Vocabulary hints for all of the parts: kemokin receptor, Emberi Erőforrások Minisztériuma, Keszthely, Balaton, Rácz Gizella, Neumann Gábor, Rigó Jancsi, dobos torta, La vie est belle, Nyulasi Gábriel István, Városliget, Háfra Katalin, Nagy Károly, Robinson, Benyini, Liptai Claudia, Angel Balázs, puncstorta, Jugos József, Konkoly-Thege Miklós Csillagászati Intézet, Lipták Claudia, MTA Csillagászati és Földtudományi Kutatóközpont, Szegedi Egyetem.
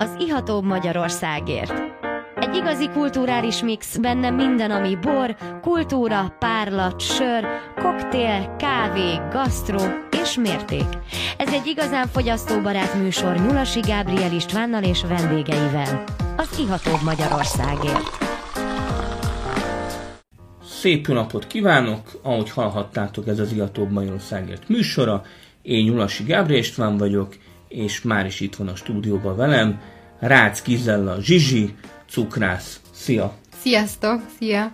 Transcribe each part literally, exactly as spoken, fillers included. az ihatóbb Magyarországért. Egy igazi kulturális mix, benne minden, ami bor, kultúra, párlat, sör, koktél, kávé, gasztró és mérték. Ez egy igazán fogyasztóbarát műsor Nyulasi Gábriel Istvánnal és vendégeivel. Az ihatóbb Magyarországért. Szép jó napot kívánok! Ahogy hallhattátok, ez az ihatóbb Magyarországért műsora. Én Nyulasi Gábriel István vagyok, és már is itt van a stúdióban velem Rácz Gizella, Zsizsi, cukrász. Szia! Sziasztok! Szia!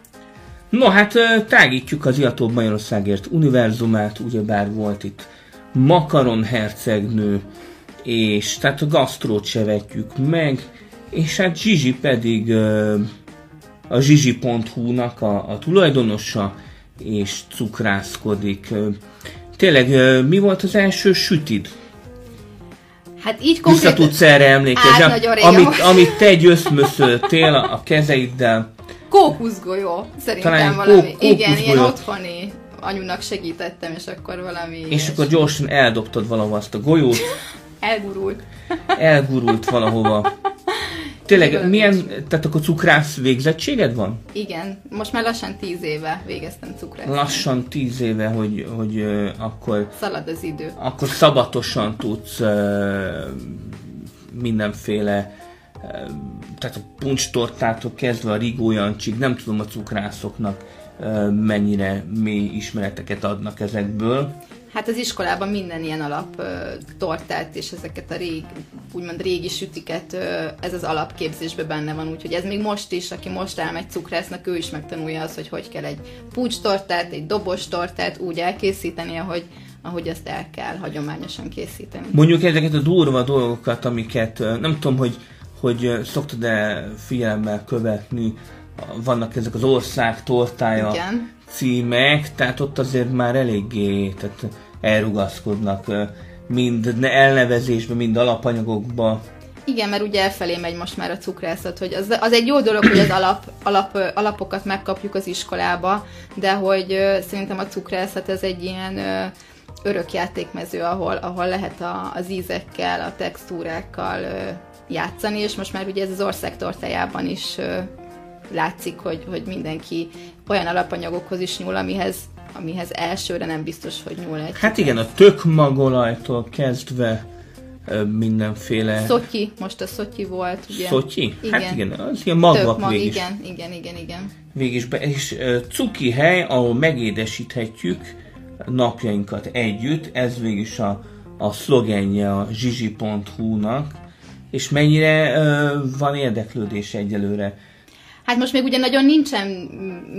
No, hát tágítjuk az ihatóbb Magyarországért univerzumát, ugyebár volt itt Makaron hercegnő, és tehát a gasztrót se vetjük meg, és hát Zsizsi pedig a zsizsi pont hu-nak a, a tulajdonosa, és cukrászkodik. Tényleg, mi volt az első sütid? Hát így konkrétan... Vissza tudsz erre emlékezni, át, amit, amit te gyöszmöszöltél a kezeiddel. Kókuszgolyó, szerintem talán valami. Kó, Igen, ilyen otthoni anyunak segítettem, és akkor valami... És ilyes. Akkor gyorsan eldobtad valahova azt a golyót. Elgurult. Elgurult valahova. Tényleg, milyen, tehát akkor cukrász végzettséged van? Igen, most már lassan tíz éve végeztem cukrász. Lassan tíz éve, hogy, hogy uh, akkor... Szalad az idő. Akkor szabatosan tudsz uh, mindenféle, uh, tehát a puncstortától kezdve a rigójancsig, nem tudom a cukrászoknak uh, mennyire mély ismereteket adnak ezekből. Hát az iskolában minden ilyen alap ö, tortát és ezeket a régi, úgymond régi sütiket, ö, ez az alapképzésben benne van, úgyhogy ez még most is, aki most elmegy cukrásznak, ő is megtanulja azt, hogy hogy kell egy puncstortát, egy dobos tortát úgy elkészíteni, ahogy, ahogy azt el kell hagyományosan készíteni. Mondjuk ezeket a durva dolgokat, amiket nem tudom, hogy, hogy szoktad-e figyelemmel követni, vannak ezek az ország tortája Igen. címek, tehát ott azért már eléggé tehát elrugaszkodnak mind elnevezésbe, mind alapanyagokba. Igen, mert ugye elfelé megy most már a cukrászat, hogy az, az egy jó dolog, hogy az alap, alap, alapokat megkapjuk az iskolába, de hogy szerintem a cukrászat ez egy ilyen örök játékmező, ahol, ahol lehet a, az ízekkel, a textúrákkal játszani, és most már ugye ez az ország tortájában is látszik, hogy, hogy mindenki olyan alapanyagokhoz is nyúl, amihez, amihez elsőre nem biztos, hogy nyúl egy. Hát igen, a tökmagolajtól kezdve mindenféle... Szotyi, most a szotyi volt, ugye? Szotyi? Igen. Hát igen, az ilyen magvak mag, végig. Igen, igen, igen, igen. Végig be, és cuki hely, ahol megédesíthetjük napjainkat együtt, ez végig a, a szlogenje a zsizsi pont hu-nak, és mennyire van érdeklődés egyelőre. Hát most még ugye nagyon nincsen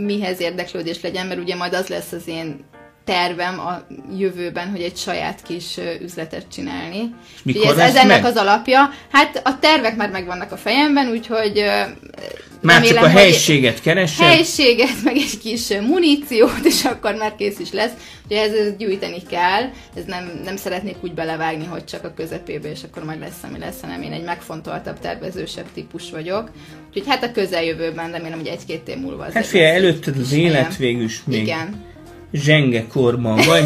mihez érdeklődés legyen, mert ugye majd az lesz az én tervem a jövőben, hogy egy saját kis üzletet csinálni. Mikor ez, ez ennek meg? Az alapja. Hát a tervek már megvannak a fejemben, úgyhogy... Már remélem, csak a helyiséget keresed? Helyiséget, meg egy kis muníciót, és akkor már kész is lesz. Ugye ez, ez gyűjteni kell, ez nem, nem szeretnék úgy belevágni, hogy csak a közepébe, és akkor majd lesz, ami lesz, hanem én egy megfontoltabb, tervezősebb típus vagyok. Úgyhogy hát a közeljövőben, remélem, hogy egy-két év múlva... Hát fél előtted az élet végül is még... Igen. Zsengekorban vagy.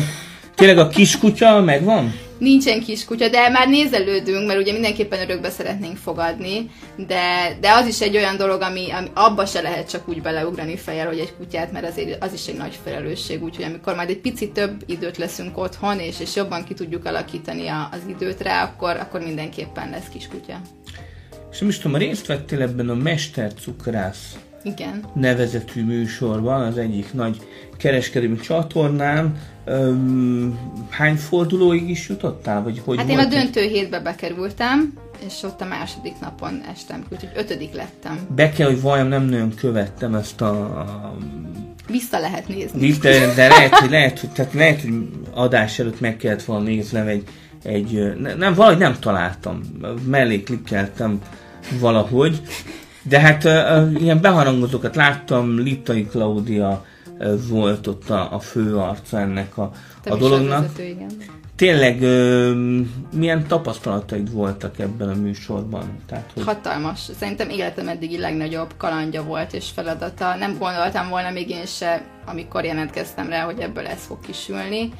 Tényleg a kiskutya megvan? Nincsen kiskutya, de már nézelődünk, mert ugye mindenképpen örökbe szeretnénk fogadni, de, de az is egy olyan dolog, ami, ami abba se lehet csak úgy beleugrani fejjel, hogy egy kutyát, mert azért az is egy nagy felelősség, úgyhogy amikor majd egy picit több időt leszünk otthon, és, és jobban ki tudjuk alakítani a, az időt rá, akkor, akkor mindenképpen lesz kiskutya. És nem is tudom, részt vettél ebben a mestercukrász Igen. nevezetű műsorban, az egyik nagy kereskedelmi csatornán. Öm, hány fordulóig is jutottál? Vagy hogy hát én a döntő hétbe bekerültem, és ott a második napon estem, úgyhogy ötödik lettem. Be kell, hogy valójában nem nagyon követtem ezt a... Vissza lehet nézni. De, de lehet, hogy, lehet, hogy, tehát lehet, hogy adás előtt meg kellett volna néznem egy... egy nem, valahogy nem találtam. Mellé klikkeltem valahogy. De hát uh, ilyen beharangozókat láttam, Lipták Claudia uh, volt ott a, a fő arca ennek a, a dolognak. Vezető, igen. Tényleg uh, milyen tapasztalataid voltak ebben a műsorban? Tehát, hogy... Hatalmas. Szerintem életem eddigi legnagyobb kalandja volt és feladata. Nem gondoltam volna még én se, amikor jelentkeztem rá, hogy ebből ez fog kisülni.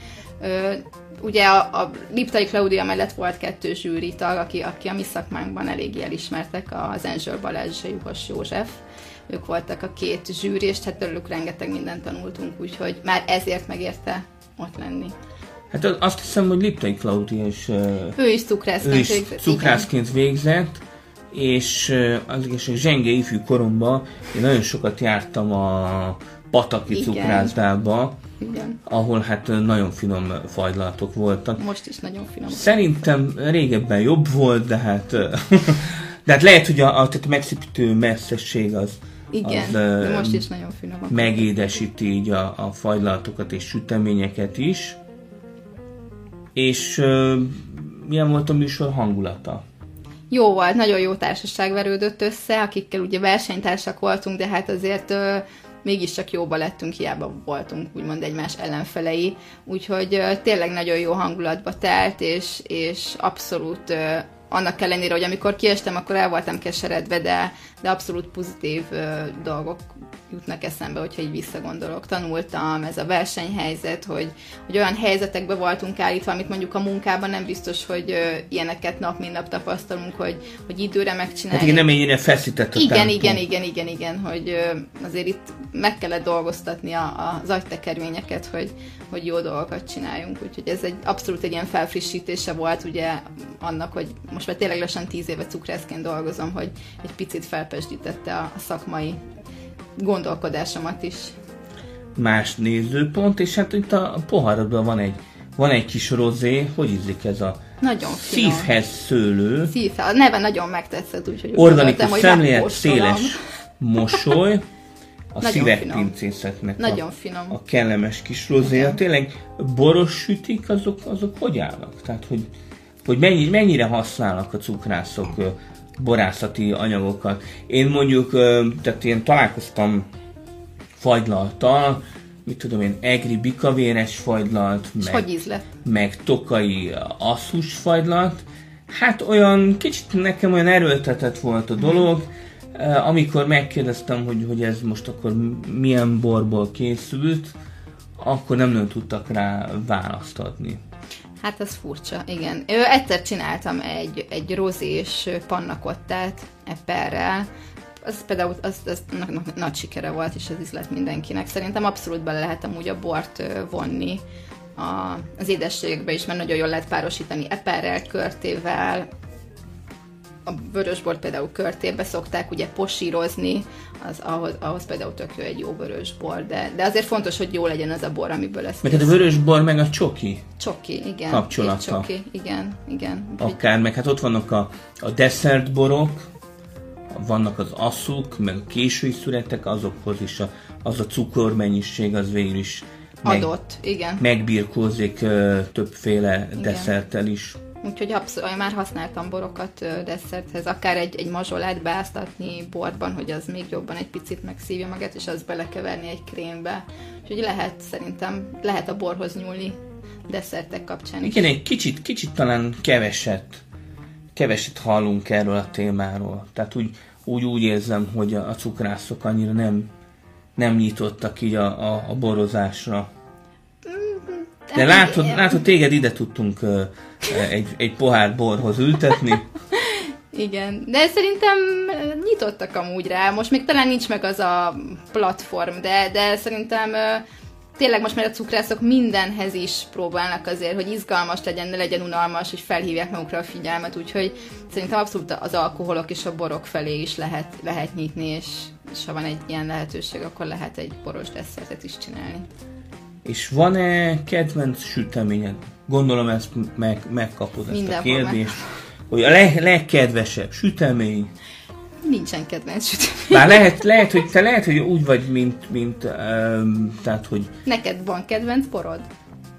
Ugye a, a Liptai Claudia mellett volt kettő zsűritag, aki, aki a mi szakmánkban eléggé elismertek, az Angel Balázs és a Jugos József. Ők voltak a két zsűri, és hát tőlük rengeteg mindent tanultunk, úgyhogy már ezért megérte ott lenni. Hát azt hiszem, hogy Liptai Claudia is, ő is cukrászként, ő is végzett, cukrászként végzett, és az igazság zsenge ifjú koromban én nagyon sokat jártam a Pataki igen. cukrászdába, igen. ahol hát nagyon finom fagylatok voltak. Most is nagyon finom. Szerintem régebben jobb volt, de hát, de hát lehet, hogy a, a megszépítő messzesség az, igen, az de most is nagyon finom. Megédesíti így a, a fagylatokat és süteményeket is. És uh, milyen volt a műsor hangulata? Jó volt, nagyon jó társaság verődött össze, akikkel ugye versenytársak voltunk, de hát azért uh, mégiscsak jóba lettünk, hiába voltunk úgymond egymás ellenfelei. Úgyhogy uh, tényleg nagyon jó hangulatba telt, és, és abszolút uh, annak ellenére, hogy amikor kiestem, akkor el voltam keseredve, de, de abszolút pozitív uh, dolgok jutnak eszembe, hogyha így visszagondolok. Tanultam, ez a versenyhelyzet, hogy, hogy olyan helyzetekbe voltunk állítva, amit mondjuk a munkában nem biztos, hogy uh, ilyeneket nap, mint nap tapasztalunk, hogy, hogy időre megcsináljuk. Hát igen, nem ennyire feszített a igen, igen, igen, igen, igen, hogy uh, azért itt meg kellett dolgoztatni a, a, az agytekervényeket, hogy, hogy jó dolgokat csináljunk. Úgyhogy ez egy abszolút egy ilyen felfrissítése volt ugye annak, hogy most már tényleg lassan tíz éve cukrászként dolgozom, hogy egy picit felpesdítette a, a szakmai gondolkodásomat is. Más nézőpont, és hát itt a poharadban van egy, van egy kis rozé, hogy ízlik ez a nagyon szívhez szőlő. Szívhez, a neve nagyon megtetszett, úgyhogy organikus szemlélet, széles mosoly, a szívekpincészetnek nagyon finom. A, a kellemes kis rozé. Hát tényleg boros sütik, azok, azok hogy állnak? Tehát, hogy, hogy mennyi, mennyire használnak a cukrászok borászati anyagokat. Én mondjuk, tehát én találkoztam fagylaltal, mit tudom én, egri bikavéres fagylalt, meg, meg tokai asszús fagylalt. Hát olyan, kicsit nekem olyan erőltetett volt a dolog, amikor megkérdeztem, hogy, hogy ez most akkor milyen borból készült, akkor nem nagyon tudtak rá választ adni. Hát ez furcsa, igen. Ö, egyszer csináltam egy, egy rozés pannakottát eperrel. Az például az, az nagy sikere volt, és az ízlet mindenkinek. Szerintem abszolút bele lehet amúgy a bort vonni a, az édességekbe is, mert nagyon jól lehet párosítani eperrel, körtével. A vörösbort például körtébe szokták ugye posírozni, az, ahhoz, ahhoz például tök jó egy jó vörösbor, de, de azért fontos, hogy jó legyen az a bor, amiből ezt meg hát a vörösbor meg a csoki. Csoki, igen. Kapcsolata. Csoki, igen, igen. Akár, meg hát ott vannak a, a desszertborok, vannak az asszuk, meg a késői szüretek, azokhoz is a, az a cukormennyiség az végül is meg, adott, igen. Megbirkózik ö, többféle igen. desszerttel is. Úgyhogy abszolút, már használtam borokat desszerthez, akár egy, egy mazsolát beáztatni borban, hogy az még jobban egy picit megszívja magát, és azt belekeverni egy krémbe. Úgyhogy lehet, szerintem, lehet a borhoz nyúlni desszertek kapcsán. Igen, egy kicsit, kicsit talán keveset, keveset hallunk erről a témáról. Tehát úgy, úgy, úgy érzem, hogy a, a cukrászok annyira nem, nem nyitottak így a, a, a borozásra. De látod, látod, téged ide tudtunk uh, egy, egy pohár borhoz ültetni. Igen, de szerintem nyitottak amúgy rá. Most még talán nincs meg az a platform, de, de szerintem uh, tényleg most már a cukrászok mindenhez is próbálnak azért, hogy izgalmas legyen, ne legyen unalmas, hogy felhívják magukra a figyelmet, úgyhogy szerintem abszolút az alkoholok és a borok felé is lehet, lehet nyitni, és, és ha van egy ilyen lehetőség, akkor lehet egy boros desszertet is csinálni. És van-e kedvenc süteményed? Gondolom ezt meg, megkapod ezt mindenhol a kérdést. Meg. Hogy a leg, legkedvesebb sütemény? Nincsen kedvenc sütemény. Bár lehet, lehet, hogy te lehet, hogy úgy vagy, mint... mint um, tehát, hogy... Neked van kedvenc borod?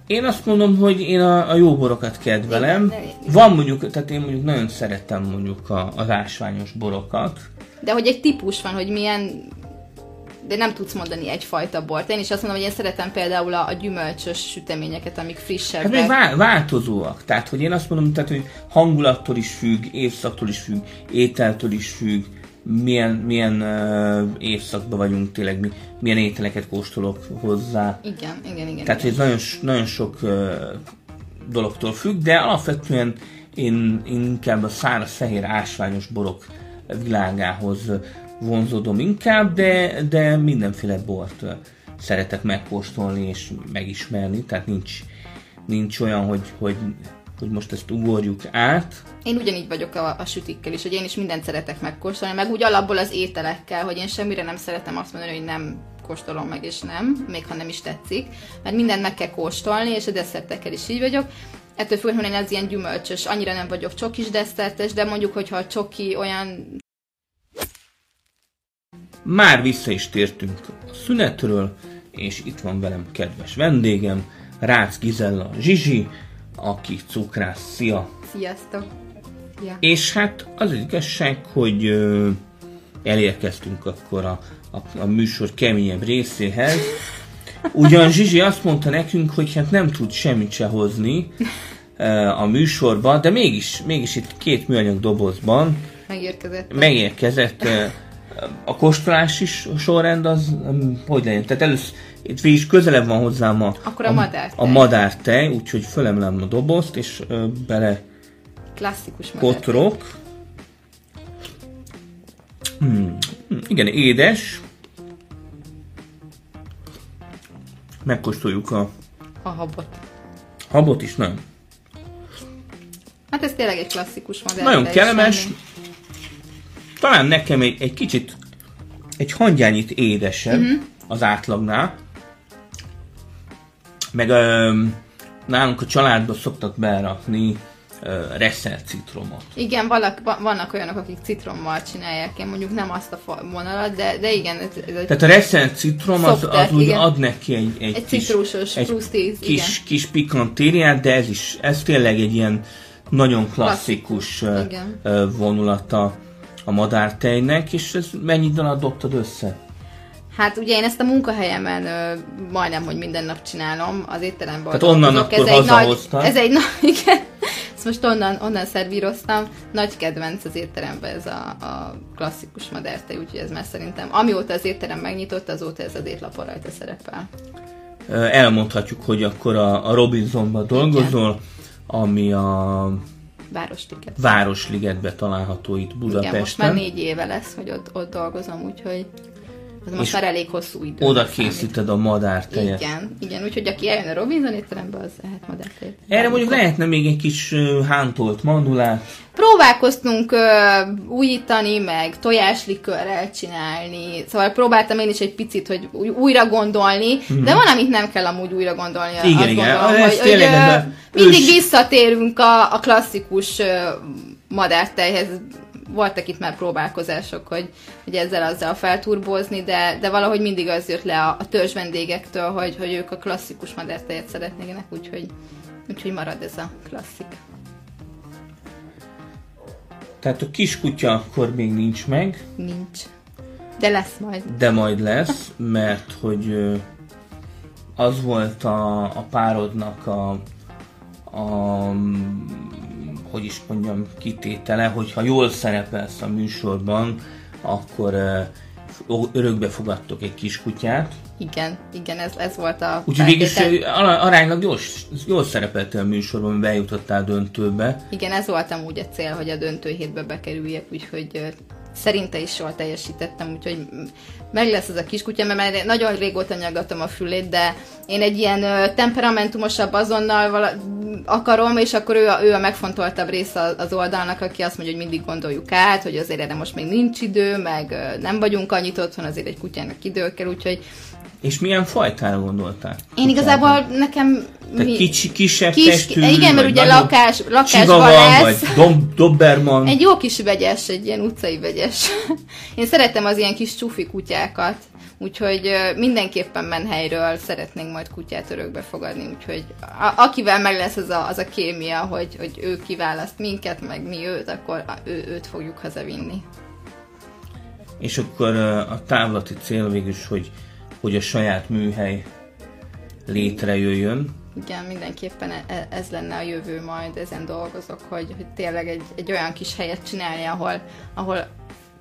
Én azt mondom, hogy én a, a jó borokat kedvelem. Igen, de... Van mondjuk, tehát én mondjuk nagyon szeretem mondjuk a, az ásványos borokat. De hogy egy típus van, hogy milyen... de nem tudsz mondani egyfajta bort. Én is azt mondom, hogy én szeretem például a, a gyümölcsös süteményeket, amik frissebbek. Hát vá- változóak. Tehát, hogy én azt mondom, tehát, hogy hangulattól is függ, évszaktól is függ, ételtől is függ, milyen, milyen uh, évszakban vagyunk tényleg, mi, milyen ételeket kóstolok hozzá. Igen, igen, igen. Tehát igen. Ez nagyon, nagyon sok uh, dologtól függ, de alapvetően én, én inkább a száraz, fehér, ásványos borok világához vonzódom inkább, de, de mindenféle bort szeretek megkóstolni és megismerni, tehát nincs, nincs olyan, hogy, hogy, hogy most ezt ugorjuk át. Én ugyanígy vagyok a, a sütikkel is, hogy én is mindent szeretek megkóstolni, meg úgy alapból az ételekkel, hogy én semmire nem szeretem azt mondani, hogy nem kóstolom meg és nem, még ha nem is tetszik, mert mindent meg kell kóstolni, és a desszertekkel is így vagyok. Ettől függően én ez ilyen gyümölcsös, annyira nem vagyok csokis desszertes, de mondjuk, hogyha a csoki olyan... Már vissza is tértünk a szünetről, és itt van velem kedves vendégem, Rácz Gizella Zsizsi, aki cukrász. Szia! Sziasztok! Ja. És hát az igazság, hogy ö, elérkeztünk akkor a, a, a műsor keményebb részéhez. Ugyan Zsizsi azt mondta nekünk, hogy hát nem tud semmit se hozni ö, a műsorba, de mégis, mégis itt két műanyag dobozban megérkezett. megérkezett ö, A kóstolási sorrend az, hogy legyen? Tehát először, itt végig közelebb van hozzám a, Akkor a, a madártej. A madártej, úgyhogy fölemlem a dobozt, és ö, bele klasszikus kotrok. Hmm, igen, édes. Megkóstoljuk a... A habot. Habot is, nem? Hát ez tényleg egy klasszikus madártej. Nagyon kellemes. Talán nekem egy, egy kicsit, egy hangyányit édesebb uh-huh. az átlagnál. Meg ö, nálunk a családban szoktak berakni ö, reszelt citromot. Igen, valak, vannak olyanok, akik citrommal csinálják, én mondjuk nem azt a vonalat, de, de igen. Ez, ez tehát a reszelt citrom az, az úgy ad neki egy, egy, egy kis, citrusos, egy plusztíz, kis, kis pikantériát, de ez is, ez tényleg egy ilyen nagyon klasszikus, klasszikus. Ö, vonulata a madártejnek, és ez mennyi idő alatt dobtad össze? Hát ugye én ezt a munkahelyemen ö, majdnem, hogy minden nap csinálom, az étteremben. Tehát onnan akkor hazahoztam. Ez egy nagy, igen, ezt most onnan, onnan szervíroztam. Nagy kedvenc az étteremben ez a, a klasszikus madártej, úgyhogy ez már szerintem, amióta az étterem megnyitott, azóta ez az étlapon rajta szerepel. Elmondhatjuk, hogy akkor a, a Robinsonban dolgozol, igen. Ami a... Városliget. Városligetben található itt Budapesten. Igen, most már négy éve lesz, hogy ott, ott dolgozom, úgyhogy az most már elég hosszú idő. Oda készíted a madártejet. Igen, igen, úgyhogy aki eljön a Robinson étterembe, az lehet madártejet. Erre mondjuk lehetne még egy kis uh, hántolt mandulát. Próbálkoztunk uh, újítani, meg tojáslikörrel csinálni, szóval próbáltam én is egy picit, hogy újra gondolni, mm-hmm. de van, amit nem kell amúgy újra gondolni. Igen, azt igen. Gondolom, hogy, hogy, uh, mindig ős... visszatérünk a, a klasszikus uh, madártejhez. Voltak itt már próbálkozások, hogy, hogy ezzel-azzal felturbozni, de, de valahogy mindig az jött le a, a törzs vendégektől, hogy, hogy ők a klasszikus madártejet szeretnének, úgyhogy, úgyhogy marad ez a klasszik. Tehát a kiskutya akkor még nincs meg. Nincs. De lesz majd. De majd lesz, mert hogy az volt a, a párodnak a, a hogy is mondjam, kitétele, hogy ha jól szerepelsz a műsorban, akkor uh, örökbe fogadtok egy kiskutyát. Igen, igen, ez, ez volt a... Úgyhogy végülis aránylag jól, jól szerepeltél a műsorban, bejutottál döntőbe. Igen, ez volt amúgy a cél, hogy a döntő hétbe bekerüljek, úgyhogy uh, szerinte is jól teljesítettem, úgyhogy meg lesz az a kiskutya, mert már nagyon régóta nyaggatom a fülét, de én egy ilyen uh, temperamentumosabb azonnal vala- akarom, és akkor ő a, ő a megfontoltabb része az oldalnak, aki azt mondja, hogy mindig gondoljuk át, hogy azért erre most még nincs idő, meg nem vagyunk annyit otthon, azért egy kutyának idő kell, úgyhogy... És milyen fajtára gondoltál? Én igazából nekem... Mi... Kicsi, kisebb kis, testű, igen, mert ugye lakás, lakásban lesz. Vagy dom, Doberman. Egy jó kis vegyes, egy ilyen utcai vegyes. Én szeretem az ilyen kis csufi kutyákat, úgyhogy mindenképpen menhelyről szeretnénk majd kutyát örökbe fogadni, úgyhogy a- akivel meg lesz az a, az a kémia, hogy, hogy ő kiválaszt minket, meg mi őt, akkor ő, őt fogjuk hazavinni. És akkor a távlati cél végül is, hogy, hogy a saját műhely létrejöjjön. Igen, mindenképpen ez lenne a jövő, majd ezen dolgozok, hogy, hogy tényleg egy, egy olyan kis helyet csinálni, ahol, ahol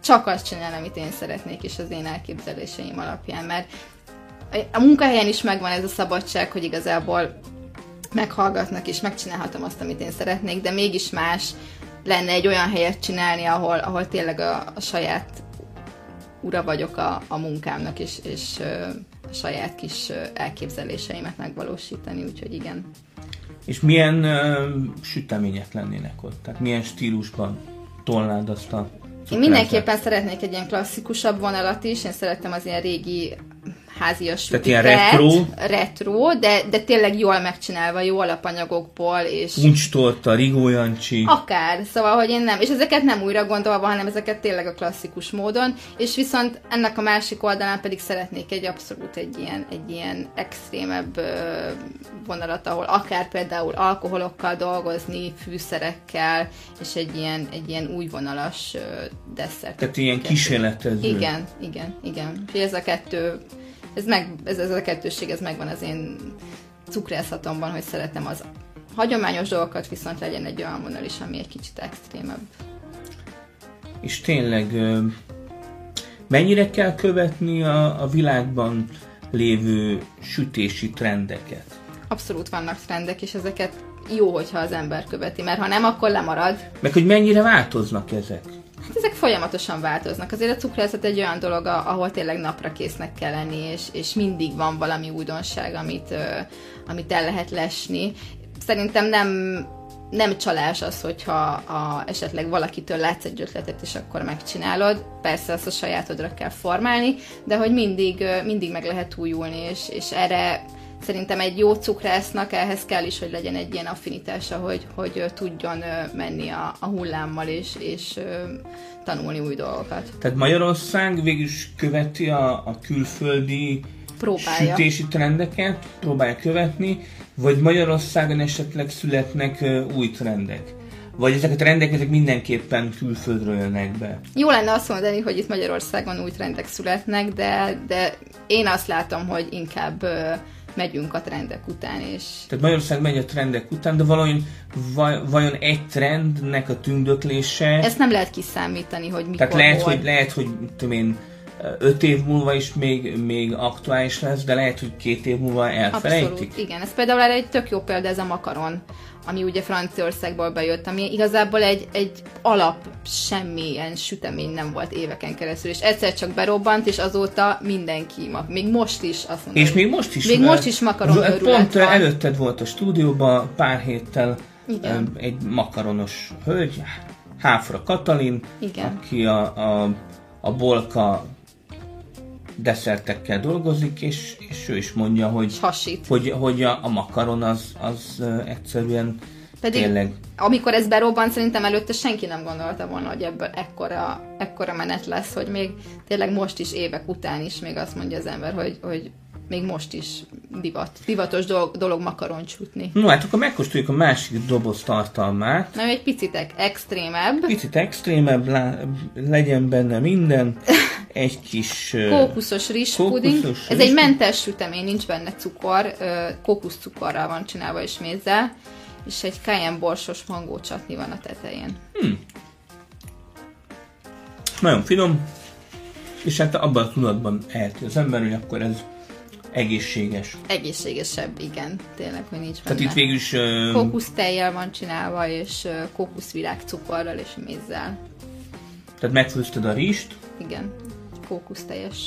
csak azt csinál, amit én szeretnék, és az én elképzeléseim alapján, mert a munkahelyen is megvan ez a szabadság, hogy igazából meghallgatnak, és megcsinálhatom azt, amit én szeretnék, de mégis más lenne egy olyan helyet csinálni, ahol, ahol tényleg a, a saját ura vagyok a, a munkámnak, és, és a saját kis elképzeléseimet megvalósítani, úgyhogy igen. És milyen ö, sütemények lennének ott? Tehát milyen stílusban tolnád azt a cukrászt? Én mindenképpen szeretnék egy ilyen klasszikusabb vonalat is, én szerettem az ilyen régi házias sütiket, retro, retro de, de tényleg jól megcsinálva, jó alapanyagokból, és... Puncstorta, Rigó Jancsi. Akár, szóval, hogy én nem, és ezeket nem újra gondolva, hanem ezeket tényleg a klasszikus módon, és viszont ennek a másik oldalán pedig szeretnék egy abszolút egy ilyen, egy ilyen extrémebb vonalat, ahol akár például alkoholokkal dolgozni, fűszerekkel, és egy ilyen, egy ilyen új vonalas desszert. Tehát ilyen kísérletező. Igen, igen, igen. És ez a kettő... Ez, meg, ez, ez a kettősség, ez megvan az én cukrászatomban, hogy szeretem az hagyományos dolgokat, viszont legyen egy olyan vonal is, ami egy kicsit extrémebb. És tényleg mennyire kell követni a, a világban lévő sütési trendeket? Abszolút vannak trendek, és ezeket jó, hogyha az ember követi, mert ha nem, akkor lemarad. Meg hogy mennyire változnak ezek? Hát ezek folyamatosan változnak. Azért a cukrászat egy olyan dolog, ahol tényleg napra késznek kell lenni, és, és mindig van valami újdonság, amit, amit el lehet lesni. Szerintem nem, nem csalás az, hogyha a, esetleg valakitől látsz egy ötletet, és akkor megcsinálod. Persze azt a sajátodra kell formálni, de hogy mindig, mindig meg lehet újulni, és, és erre... Szerintem egy jó cukrásznak ehhez kell is, hogy legyen egy ilyen affinitása, hogy, hogy tudjon menni a, a hullámmal és, és tanulni új dolgokat. Tehát Magyarország végül is követi a, a külföldi próbálja. Sütési trendeket, próbálja követni, vagy Magyarországon esetleg születnek új trendek? Vagy ezek a trendek ezek mindenképpen külföldről jönnek be? Jó lenne azt mondani, hogy itt Magyarországon új trendek születnek, de, de én azt látom, hogy inkább... megyünk a trendek után, és... Tehát Magyarország megy a trendek után, de valahogy vajon egy trendnek a tündöklése... Ezt nem lehet kiszámítani, hogy mikor Tehát lehet, volt. hogy, lehet, hogy tudom én, öt év múlva is még, még aktuális lesz, de lehet, hogy két év múlva elfelejtik. Abszolút, igen. Ez például egy tök jó példa, ez a makaron, ami ugye Franciaországból bejött, ami igazából egy, egy alap semmilyen sütemény nem volt éveken keresztül, és egyszer csak berobbant, és azóta mindenki, még most is azt mondom. És még most is? Még most is makaron őrület van. Pont előtted volt a stúdióban pár héttel igen. Egy makaronos hölgy, Háfra Katalin, igen. Aki a, a, a bolka desszertekkel dolgozik, és, és ő is mondja, hogy, hogy, hogy a, a makaron az, az egyszerűen pedig, tényleg... amikor ez berobban, szerintem előtte senki nem gondolta volna, hogy ebből ekkora, ekkora menet lesz, hogy még tényleg most is, évek után is még azt mondja az ember, hogy, hogy még most is divat, divatos dolog, dolog makaron csütni. No, hát akkor megkóstoljuk a másik doboz tartalmát. Na, egy picitek extrémebb. Picit extrémebb, lá, legyen benne minden. Egy kis... Kókuszos rizspuding. Ez rizs... egy mentes sütemény, nincs benne cukor. Kókuszcukorral van csinálva és mézzel. És egy cayenne borsos mangócsatni van a tetején. Hmm. Nagyon finom. És hát abban a tudatban elti az ember, hogy akkor ez egészséges. Egészségesebb, igen. Tényleg, hogy nincs benne. Tehát itt végül is... Uh... Kókusztejjel van csinálva, és kókuszvirág cukorral és mézzel. Tehát megfőzted a rizst. Igen. Kókuszteljes.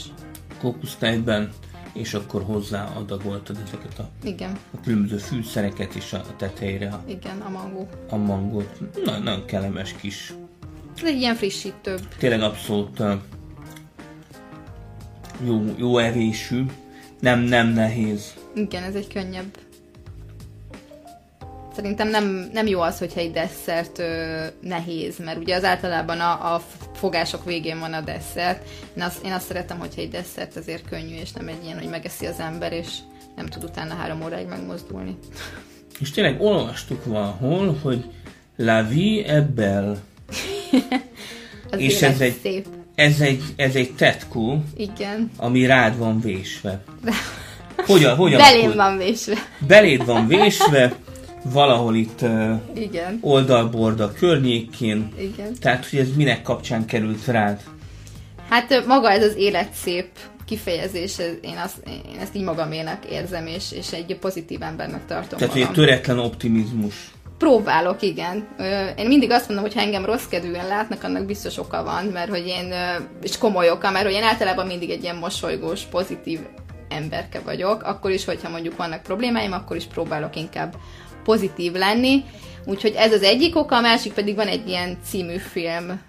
Kókusztejben, és akkor hozzá adagoltad ezeket a, igen. a különböző fűszereket is a tetejére. A, igen, a mangó. A mangót. Na, nagyon kellemes kis. Ez egy ilyen frissítőbb. Tényleg abszolút uh, jó, jó evésű, nem, nem nehéz. Igen, ez egy könnyebb. Szerintem nem, nem jó az, hogyha egy desszert ö, nehéz, mert ugye az általában a, a fogások végén van a desszert. Én azt, én azt szeretem, hogyha egy desszert azért könnyű, és nem egy ilyen, hogy megeszi az ember, és nem tud utána három óráig megmozdulni. És tényleg olvastuk valahol, hogy La vie est belle. És ez egy, szép. Ez egy, ez egy tetkó, igen. Ami rád van vésve. Hogyan, hogyan Belém akkor? Van vésve. Beléd van vésve. Valahol itt uh, igen. Oldalborda környékén. Igen. Tehát, hogy ez minek kapcsán került rád? Hát maga ez az élet szép kifejezés, én, azt, én ezt így magaménak érzem, és, és egy pozitív embernek tartom. Tehát egy töretlen optimizmus. Próbálok, igen. Én mindig azt mondom, hogy ha engem rossz kedvűen látnak, annak biztos oka van, mert hogy én, és komoly oka, mert hogy én általában mindig egy ilyen mosolygós, pozitív emberke vagyok, akkor is, hogyha mondjuk vannak problémáim, akkor is próbálok inkább pozitív lenni. Úgyhogy ez az egyik oka, a másik pedig van egy ilyen című film.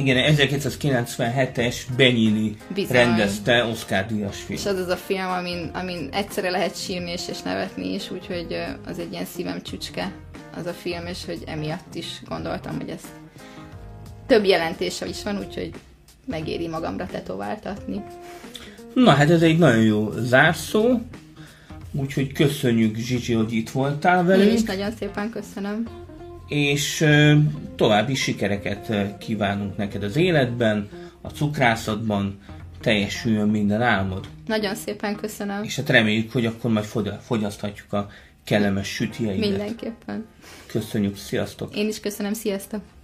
Igen, ezerkilencszázkilencvenhetes Benyini rendezte, Oscar-díjas film. És az az a film, amin, amin egyszerre lehet sírni és, és nevetni is, úgyhogy az egy ilyen szívem csücske az a film, és hogy emiatt is gondoltam, hogy ez több jelentése is van, úgyhogy megéri magamra tetováltatni. Na hát ez egy nagyon jó zárszó, úgyhogy köszönjük, Zsizsi, hogy itt voltál velünk. Én is nagyon szépen köszönöm. És további sikereket kívánunk neked az életben, a cukrászatban, teljesüljön minden álmod. Nagyon szépen köszönöm. És hát reméljük, hogy akkor majd fogyaszthatjuk a kellemes sütjeidet. Mindenképpen. Köszönjük, sziasztok! Én is köszönöm, sziasztok!